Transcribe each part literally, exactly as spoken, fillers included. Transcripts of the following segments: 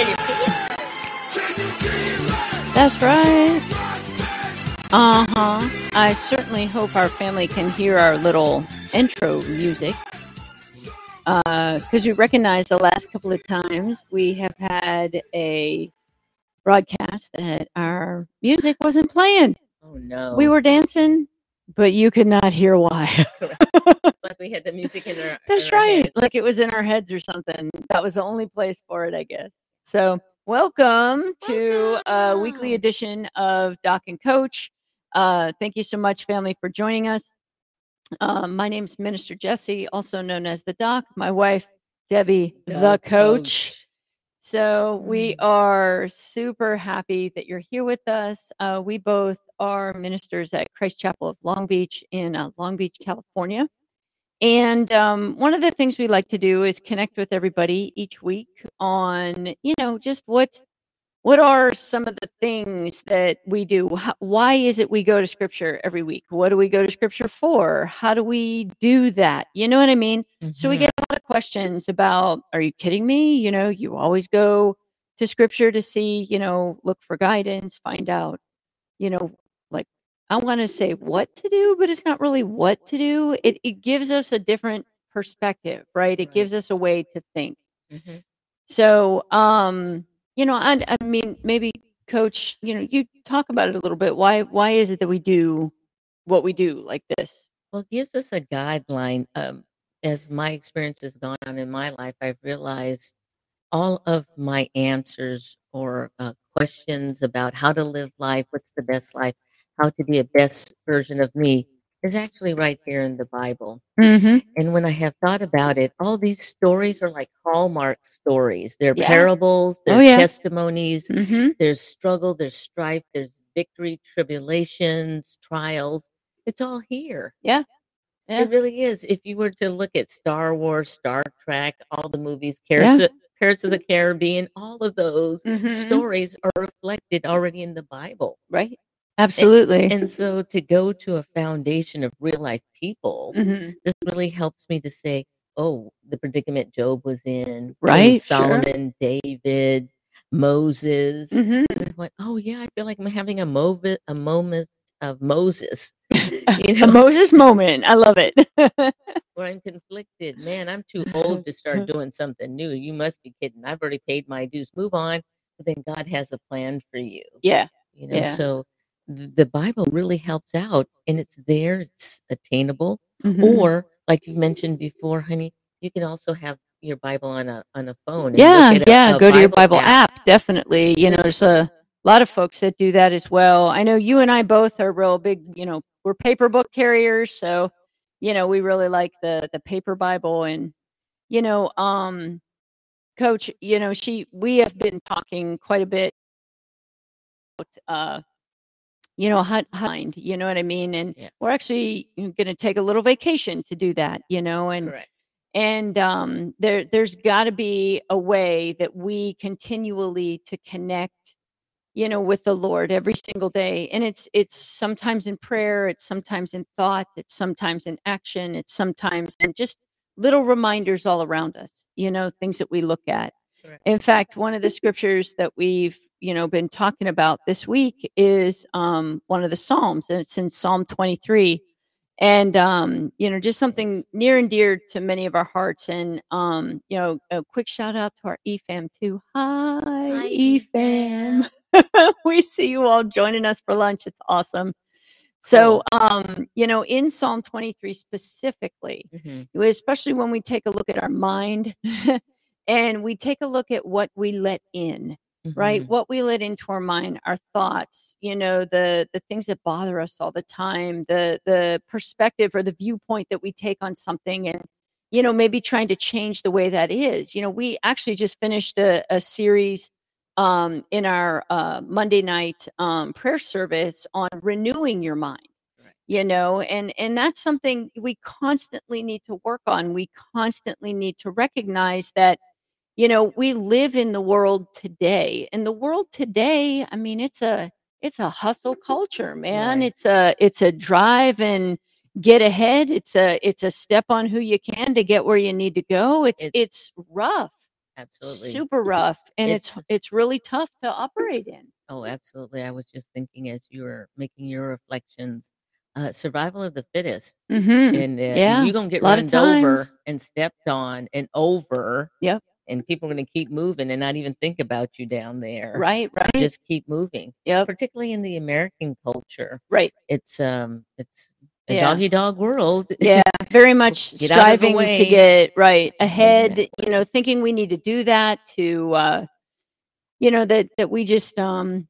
Can you feel it? That's right. Uh-huh. I certainly hope our family can hear our little intro music. Uh, because you recognize the last couple of times we have had a broadcast that our music wasn't playing. Oh, no. We were dancing, but you could not hear why. Like we had the music in our That's in our right. Heads. Like it was in our heads or something. That was the only place for it, I guess. So welcome to a weekly edition of Doc and Coach. Uh, thank you so much, family, for joining us. Um, my name is Minister Jesse, also known as the Doc. My wife, Debbie, the, the coach. coach. So we are super happy that you're here with us. Uh, we both are ministers at Christ Chapel of Long Beach in uh, Long Beach, California. And um, one of the things we like to do is connect with everybody each week on, you know, just what what are some of the things that we do? How, why is it we go to Scripture every week? What do we go to Scripture for? How do we do that? You know what I mean? Mm-hmm. So we get a lot of questions about, are you kidding me? You know, you always go to Scripture to see, you know, look for guidance, find out, you know, like, I want to say what to do, but it's not really what to do. It it gives us a different perspective, right? It right. gives us a way to think. Mm-hmm. So, um, you know, I, I mean, maybe Coach, you know, you talk about it a little bit. Why why is it that we do what we do like this? Well, it gives us a guideline. Um, as my experience has gone on in my life, I've realized all of my answers or uh, questions about how to live life, what's the best life, how to be a best version of me is actually right here in the Bible. Mm-hmm. And when I have thought about it, all these stories are like Hallmark stories. They're yeah. parables, they're oh, yeah. testimonies, mm-hmm. there's struggle, there's strife, there's victory, tribulations, trials. It's all here. Yeah. yeah. It really is. If you were to look at Star Wars, Star Trek, all the movies, Carrots, yeah. Pirates of the Caribbean, all of those mm-hmm. stories are reflected already in the Bible. Right. Absolutely. And, and so to go to a foundation of real life people, mm-hmm. this really helps me to say, oh, the predicament Job was in, right? Solomon, sure. David, Moses. Mm-hmm. And I went, oh, yeah, I feel like I'm having a, mov- a moment of Moses. You know? A Moses moment. I love it. Where I'm conflicted. Man, I'm too old to start doing something new. You must be kidding. I've already paid my dues. Move on. But then God has a plan for you. Yeah. You know, yeah. so. The Bible really helps out, and it's there, it's attainable. Mm-hmm. Or, like you mentioned before, honey, you can also have your Bible on a on a phone. Yeah, and yeah, a, a go Bible to your Bible app, app definitely. You know, there's a lot of folks that do that as well. I know you and I both are real big, you know, we're paper book carriers, so, you know, we really like the the paper Bible. And, you know, um, Coach, you know, she we have been talking quite a bit about, uh, you know, how to find, you know what I mean? And yes. we're actually going to take a little vacation to do that, you know, and, Correct. and um, there, there's got to be a way that we continually to connect, you know, with the Lord every single day. And it's, it's sometimes in prayer, it's sometimes in thought, it's sometimes in action, it's sometimes, and just little reminders all around us, you know, things that we look at. Correct. In fact, one of the scriptures that we've, you know, been talking about this week is um, one of the Psalms, and it's in Psalm twenty-three. And, um, you know, just something near and dear to many of our hearts. And, um, you know, a quick shout out to our E-Fam too. Hi, Hi E-Fam. We see you all joining us for lunch. It's awesome. So, um, you know, in Psalm twenty-three specifically, mm-hmm. especially when we take a look at our mind and we take a look at what we let in. Right. Mm-hmm. What we let into our mind, our thoughts, you know, the the things that bother us all the time, the the perspective or the viewpoint that we take on something and, you know, maybe trying to change the way that is. You know, we actually just finished a, a series um, in our uh, Monday night um, prayer service on renewing your mind, right. you know, and and that's something we constantly need to work on. We constantly need to recognize that. You know, we live in the world today, and the world today, I mean, it's a it's a hustle culture, man. Right. It's a it's a drive and get ahead. It's a it's a step on who you can to get where you need to go. It's it's, it's rough. Absolutely. Super rough. And it's, it's it's really tough to operate in. Oh, absolutely. I was just thinking as you were making your reflections, uh, survival of the fittest. Mm-hmm. And uh, yeah. you're going to get run over and stepped on and over. Yep. And people are going to keep moving and not even think about you down there. Right, right. Just keep moving. Yeah. Particularly in the American culture. Right. It's um, it's a yeah. doggy dog world. Yeah. Very much striving to get right ahead. Yeah. You know, thinking we need to do that to, uh, you know, that that we just um,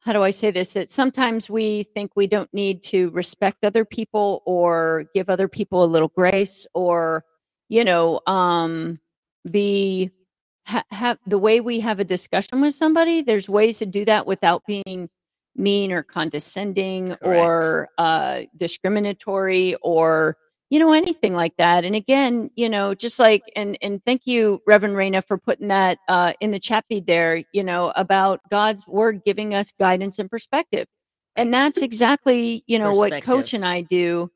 how do I say this? That sometimes we think we don't need to respect other people or give other people a little grace or, you know, um. be ha, have the way we have a discussion with somebody. There's ways to do that without being mean or condescending Correct. or uh, discriminatory or, you know, anything like that. And again, you know, just like, and, and thank you, Reverend Reina, for putting that uh, in the chat feed there, you know, about God's word giving us guidance and perspective. And that's exactly, you know, what Coach and I do.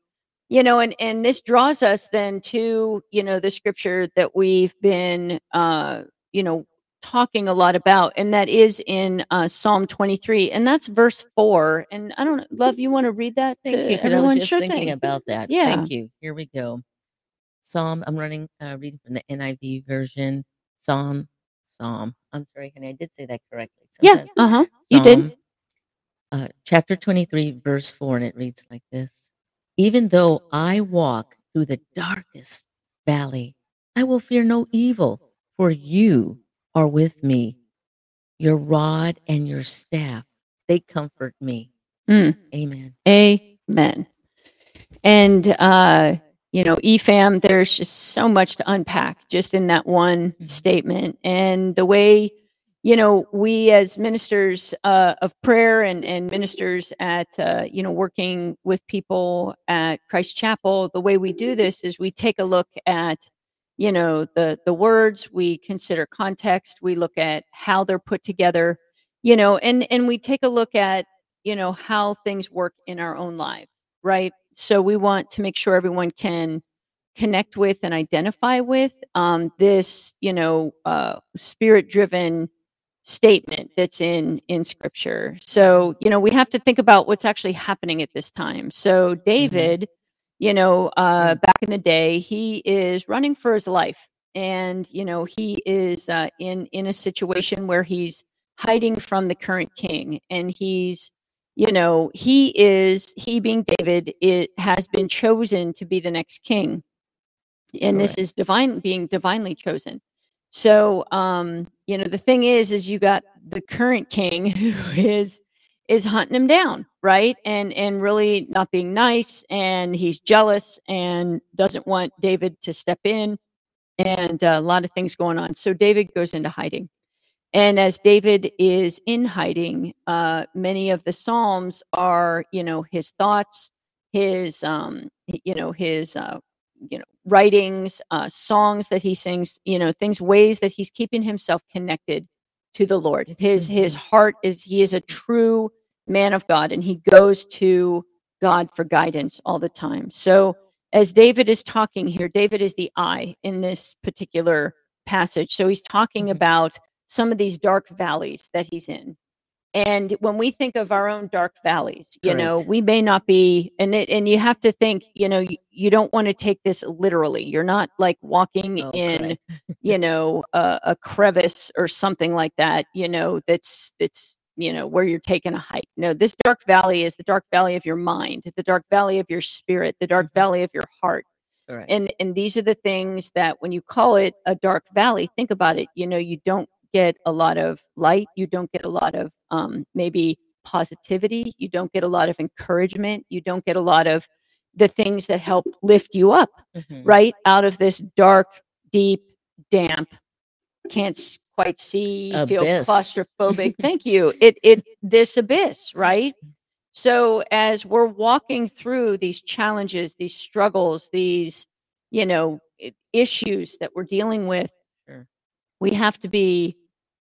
You know, and, and this draws us then to, you know, the scripture that we've been, uh, you know, talking a lot about. And that is in uh, Psalm twenty-three. And that's verse four. And I don't Love, you want to read that? Thank to you. Because I was just sure thinking thing. about that. Yeah. Thank you. Here we go. Psalm, I'm running, uh, reading from the N I V version. Psalm, Psalm. I'm sorry, honey, I did say that correctly. Sometimes. Yeah, uh-huh. Psalm, you did. Uh, chapter twenty-three, verse four. And it reads like this. Even though I walk through the darkest valley, I will fear no evil, for you are with me. Your rod and your staff, they comfort me. Mm. Amen. Amen. And, uh, you know, E-Fam, there's just so much to unpack just in that one mm-hmm. statement. And the way, you know, we as ministers uh, of prayer and, and ministers at, uh, you know, working with people at Christ Chapel, the way we do this is we take a look at, you know, the the words, we consider context, we look at how they're put together, you know, and, and we take a look at, you know, how things work in our own lives, right? So we want to make sure everyone can connect with and identify with um, this, you know, uh, spirit-driven statement that's in in scripture. So, you know, we have to think about what's actually happening at this time. So David, mm-hmm. you know, uh, back in the day, he is running for his life. And, you know, he is uh, in, in a situation where he's hiding from the current king. And he's, you know, he is, he being David, it has been chosen to be the next king. And All this right. is divine, being divinely chosen. So, um, you know, the thing is, is you got the current king who is, is hunting him down, right? And, and really not being nice, and he's jealous and doesn't want David to step in, and a lot of things going on. So David goes into hiding. And as David is in hiding, uh, many of the Psalms are, you know, his thoughts, his, um, you know, his, uh, you know, writings, uh, songs that he sings, you know, things, ways that he's keeping himself connected to the Lord. His, mm-hmm. his heart is, he is a true man of God, and he goes to God for guidance all the time. So as David is talking here, David is the I in this particular passage. So he's talking about some of these dark valleys that he's in. And when we think of our own dark valleys, you Correct. know, we may not be, and it, and you have to think, you know, you, you don't want to take this literally. You're not like walking oh, in, you know, a, a crevice or something like that, you know, that's, that's, you know, where you're taking a hike. No, this dark valley is the dark valley of your mind, the dark valley of your spirit, the dark valley of your heart. Correct. And, and these are the things that when you call it a dark valley, think about it, you know, you don't get a lot of light. You don't get a lot of um, maybe positivity. You don't get a lot of encouragement. You don't get a lot of the things that help lift you up, mm-hmm. right? Out of this dark, deep, damp, can't quite see, abyss. Feel claustrophobic. Thank you. It, it, this abyss, right? So as we're walking through these challenges, these struggles, these, you know, issues that we're dealing with, sure. we have to be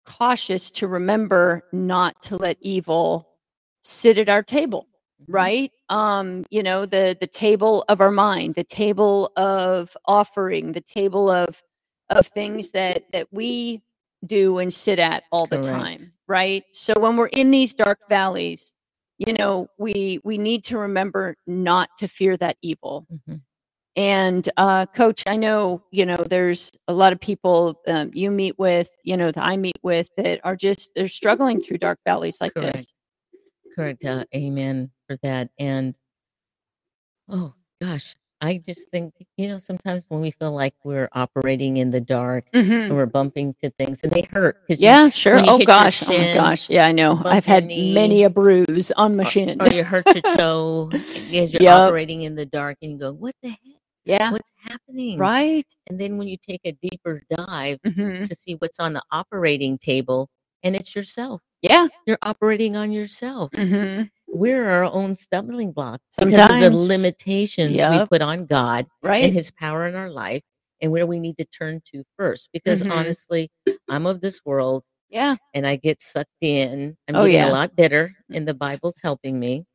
cautious to remember not to let evil sit at our table, right? Um, you know, the the table of our mind, the table of offering, the table of of things that that we do and sit at all the Correct. Time, right? So when we're in these dark valleys, you know, we we need to remember not to fear that evil. Mm-hmm. And uh, Coach, I know, you know, there's a lot of people um, you meet with, you know, that I meet with that are just, they're struggling through dark valleys like Correct. This. Correct. Uh, amen for that. And, oh, gosh, I just think, you know, sometimes when we feel like we're operating in the dark mm-hmm. and we're bumping to things and they hurt. Yeah, you, sure. Oh, gosh. Shin, oh, my gosh. Yeah, I know. I've had knee, many a bruise on my or, shin. Or you hurt your toe as you're yep. operating in the dark and you go, what the heck? Yeah. What's happening? Right. And then when you take a deeper dive mm-hmm. to see what's on the operating table, and it's yourself. Yeah. You're operating on yourself. Mm-hmm. We're our own stumbling block sometimes because of the limitations yep. we put on God right. and his power in our life and where we need to turn to first. Because mm-hmm. honestly, I'm of this world. Yeah. And I get sucked in. I'm oh, getting yeah. a lot bitter, and the Bible's helping me.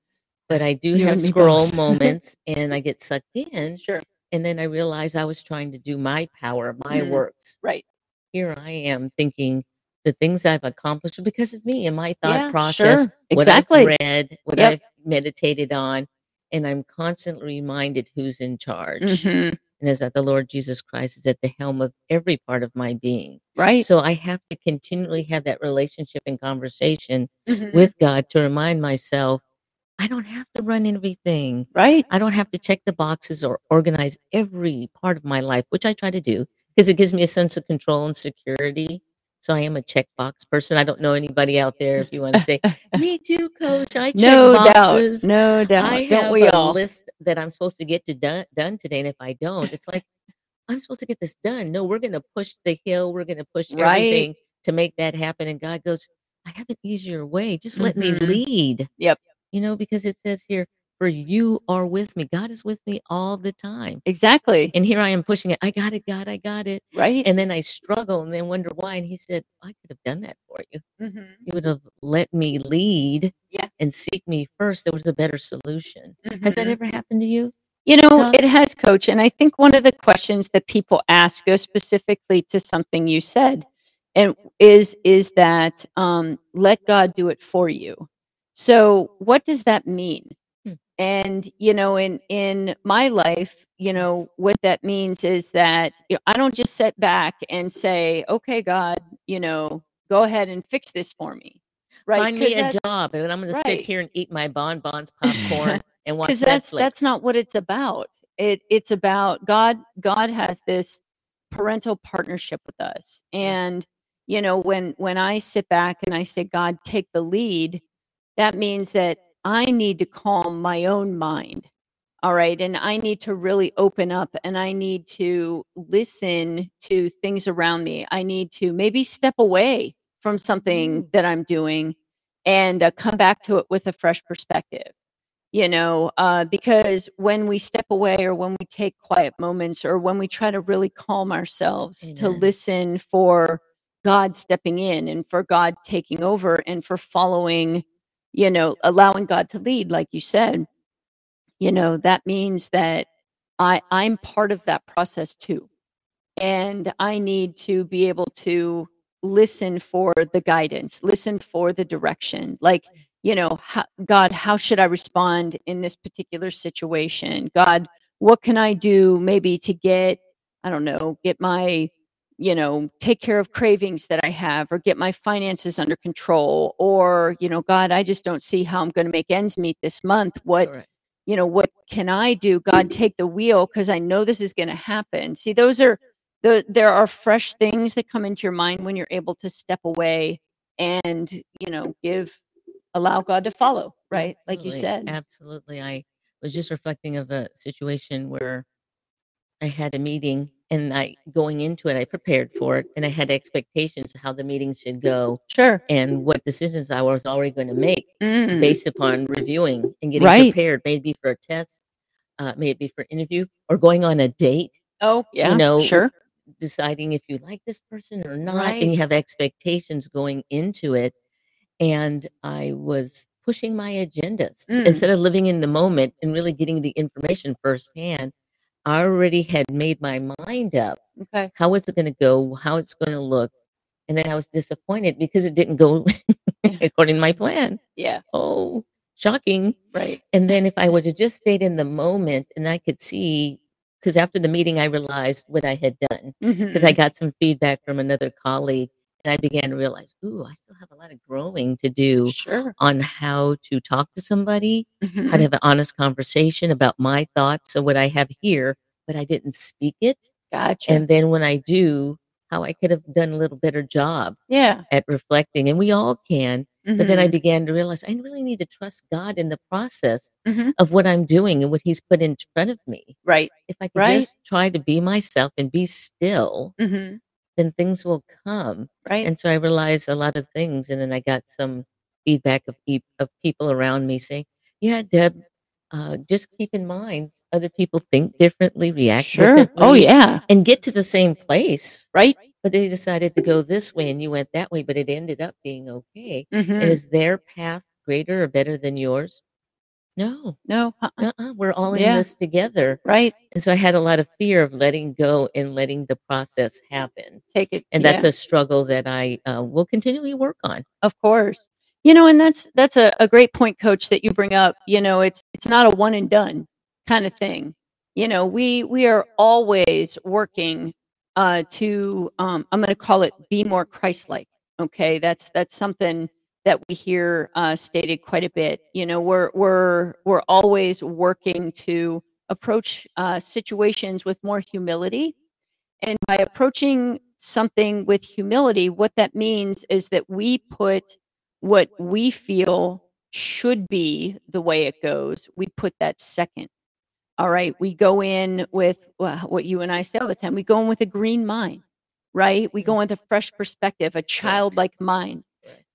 But I do you have squirrel moments, and I get sucked in. Sure. And then I realized I was trying to do my power, my mm, works. Right. Here I am thinking the things I've accomplished because of me and my thought yeah, process, sure. what exactly. I've read, what yep. I've meditated on. And I'm constantly reminded who's in charge. Mm-hmm. And is that the Lord Jesus Christ is at the helm of every part of my being. Right. So I have to continually have that relationship and conversation mm-hmm. with God to remind myself, I don't have to run everything, right? I don't have to check the boxes or organize every part of my life, which I try to do because it gives me a sense of control and security. So I am a checkbox person. I don't know anybody out there if you want to say, me too, Coach. I check no boxes. Doubt. No doubt. I don't have we a all? List that I'm supposed to get to done, done today. And if I don't, it's like, I'm supposed to get this done. No, we're going to push the hill. We're going to push right. everything to make that happen. And God goes, I have an easier way. Just let mm-hmm. me lead. Yep. You know, because it says here, for you are with me. God is with me all the time. Exactly. And here I am pushing it. I got it, God. I got it. Right. And then I struggle and then wonder why. And he said, I could have done that for you. Mm-hmm. You would have let me lead yeah. and seek me first. There was a better solution. Mm-hmm. Has that ever happened to you? You know, Doc? It has, Coach. And I think one of the questions that people ask goes specifically to something you said, and is, is that um, let God do it for you. So what does that mean? Hmm. And, you know, in, in my life, you know, what that means is that, you know, I don't just sit back and say, okay, God, you know, go ahead and fix this for me. Right. Find me a job and I'm going right. to sit here and eat my bonbons, popcorn and watch Netflix. That's, that's not what it's about. It It's about God. God has this parental partnership with us. And, you know, when, when I sit back and I say, God, take the lead, that means that I need to calm my own mind. All right. And I need to really open up and I need to listen to things around me. I need to maybe step away from something that I'm doing and uh, come back to it with a fresh perspective, you know, uh, because when we step away or when we take quiet moments or when we try to really calm ourselves Amen. To listen for God stepping in and for God taking over and for following, you know, allowing God to lead, like you said, you know, that means that I, I'm part of that process too. And I need to be able to listen for the guidance, listen for the direction. Like, you know, how, God, how should I respond in this particular situation? God, what can I do maybe to get, I don't know, get my, you know, take care of cravings that I have or get my finances under control or, you know, God, I just don't see how I'm going to make ends meet this month. What, right. you know, what can I do? God, take the wheel because I know this is going to happen. See, those are the, there are fresh things that come into your mind when you're able to step away and, you know, give, allow God to follow. Right. Absolutely. Like you said. Absolutely. I was just reflecting of a situation where I had a meeting. And I, going into it, I prepared for it and I had expectations of how the meeting should go. Sure. And what decisions I was already going to make mm. based upon reviewing and getting right. prepared, maybe for a test, uh, maybe for interview or going on a date. Oh, yeah. You know, sure. Deciding if you like this person or not. Right. And you have expectations going into it. And I was pushing my agendas mm. instead of living in the moment and really getting the information firsthand. I already had made my mind up. Okay. How is it going to go? How it's going to look? And then I was disappointed because it didn't go according to my plan. Yeah. Oh, shocking. Right. And then if I would have just stayed in the moment and I could see, because after the meeting, I realized what I had done because mm-hmm. I got some feedback from another colleague and I began to realize, ooh, I still have a lot of growing to do sure. on how to talk to somebody, mm-hmm. how to have an honest conversation about my thoughts of what I have here, but I didn't speak it. Gotcha. And then when I do, how I could have done a little better job yeah. at reflecting. And we all can. Mm-hmm. But then I began to realize I really need to trust God in the process mm-hmm. of what I'm doing and what he's put in front of me. Right. If I could right. just try to be myself and be still, mm-hmm. then things will come. Right. And so I realized a lot of things. And then I got some feedback of, e- of people around me saying, yeah, Deb, Uh, just keep in mind, other people think differently, react sure. differently. Oh, yeah. And get to the same place. Right. But they decided to go this way and you went that way, but it ended up being okay. Mm-hmm. And is their path greater or better than yours? No. No. Uh-uh. Uh-uh. We're all in yeah. this together. Right. And so I had a lot of fear of letting go and letting the process happen. Take it. And that's yeah. a struggle that I uh, will continually work on. Of course. You know, and that's that's a, a great point, Coach, that you bring up. You know, it's it's not a one and done kind of thing. You know, we we are always working uh, to, um, I'm going to call it, be more Christ-like. Okay, that's that's something that we hear uh, stated quite a bit. You know, we're we're we're always working to approach uh, situations with more humility, and by approaching something with humility, what that means is that we put what we feel should be the way it goes, we put that second. All right. We go in with well, what you and I say all the time. We go in with a green mind, right? We go in with a fresh perspective, a childlike mind.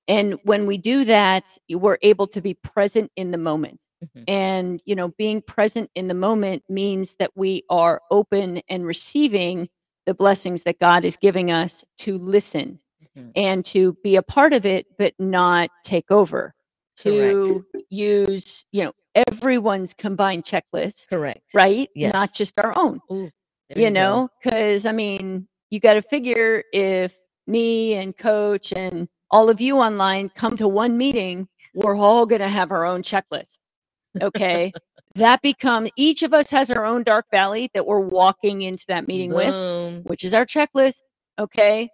And when we do that, we're able to be present in the moment. Mm-hmm. And, you know, being present in the moment means that we are open and receiving the blessings that God is giving us to listen. And to be a part of it, but not take over. To Correct. Use, you know, everyone's combined checklist. Correct. Right? Yes. Not just our own. Ooh, you know, because, I mean, you got to figure if me and Coach and all of you online come to one meeting, we're all going to have our own checklist. Okay. That becomes, each of us has our own dark valley that we're walking into that meeting Boom. With, which is our checklist. Okay.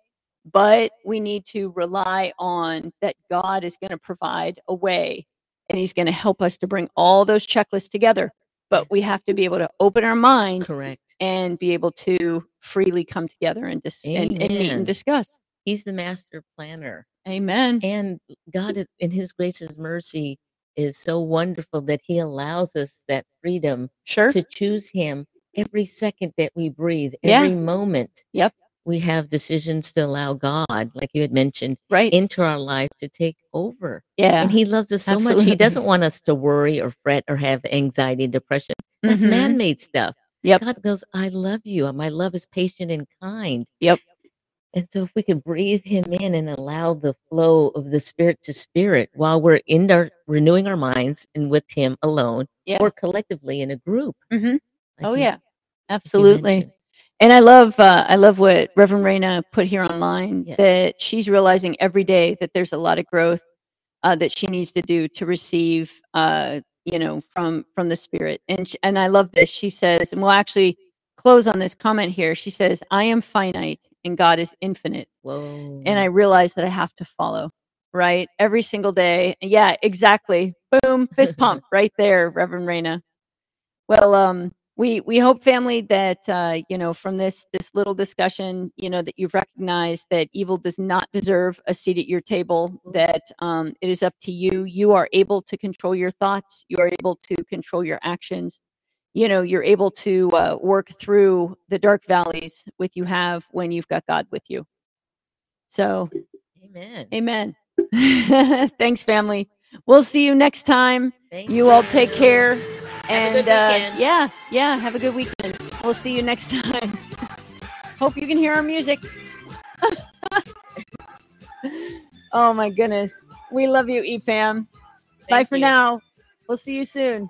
But we need to rely on that God is going to provide a way and he's going to help us to bring all those checklists together. But yes. we have to be able to open our mind Correct. And be able to freely come together and, dis- and, and meet and discuss. He's the master planner. Amen. And God is, in his grace and mercy is so wonderful that he allows us that freedom sure. to choose him every second that we breathe, every yeah. moment. Yep. We have decisions to allow God, like you had mentioned, right. into our life to take over. Yeah. And he loves us so Absolutely. Much. He doesn't want us to worry or fret or have anxiety and depression. That's mm-hmm. man-made stuff. Yep. God goes, I love you. My love is patient and kind. Yep. And so if we could breathe him in and allow the flow of the spirit to spirit while we're in our renewing our minds and with him alone yeah. or collectively in a group. Mm-hmm. Like oh, you, yeah. Absolutely. And I love uh, I love what Reverend Reina put here online, yes. that she's realizing every day that there's a lot of growth uh, that she needs to do to receive, uh, you know, from from the Spirit. And she, and I love this. She says, and we'll actually close on this comment here. She says, I am finite and God is infinite. Whoa. And I realize that I have to follow, right? Every single day. Yeah, exactly. Boom. Fist pump right there, Reverend Reina. Well, um. We we hope, family, that, uh, you know, from this this little discussion, you know, that you've recognized that evil does not deserve a seat at your table, that um, it is up to you. You are able to control your thoughts. You are able to control your actions. You know, you're able to uh, work through the dark valleys with you have when you've got God with you. So, amen. Amen. Thanks, family. We'll see you next time. Thank you all take care. And uh, yeah, yeah, have a good weekend. We'll see you next time. Hope you can hear our music. Oh, my goodness. We love you, E-Fam. Bye for now. We'll see you soon.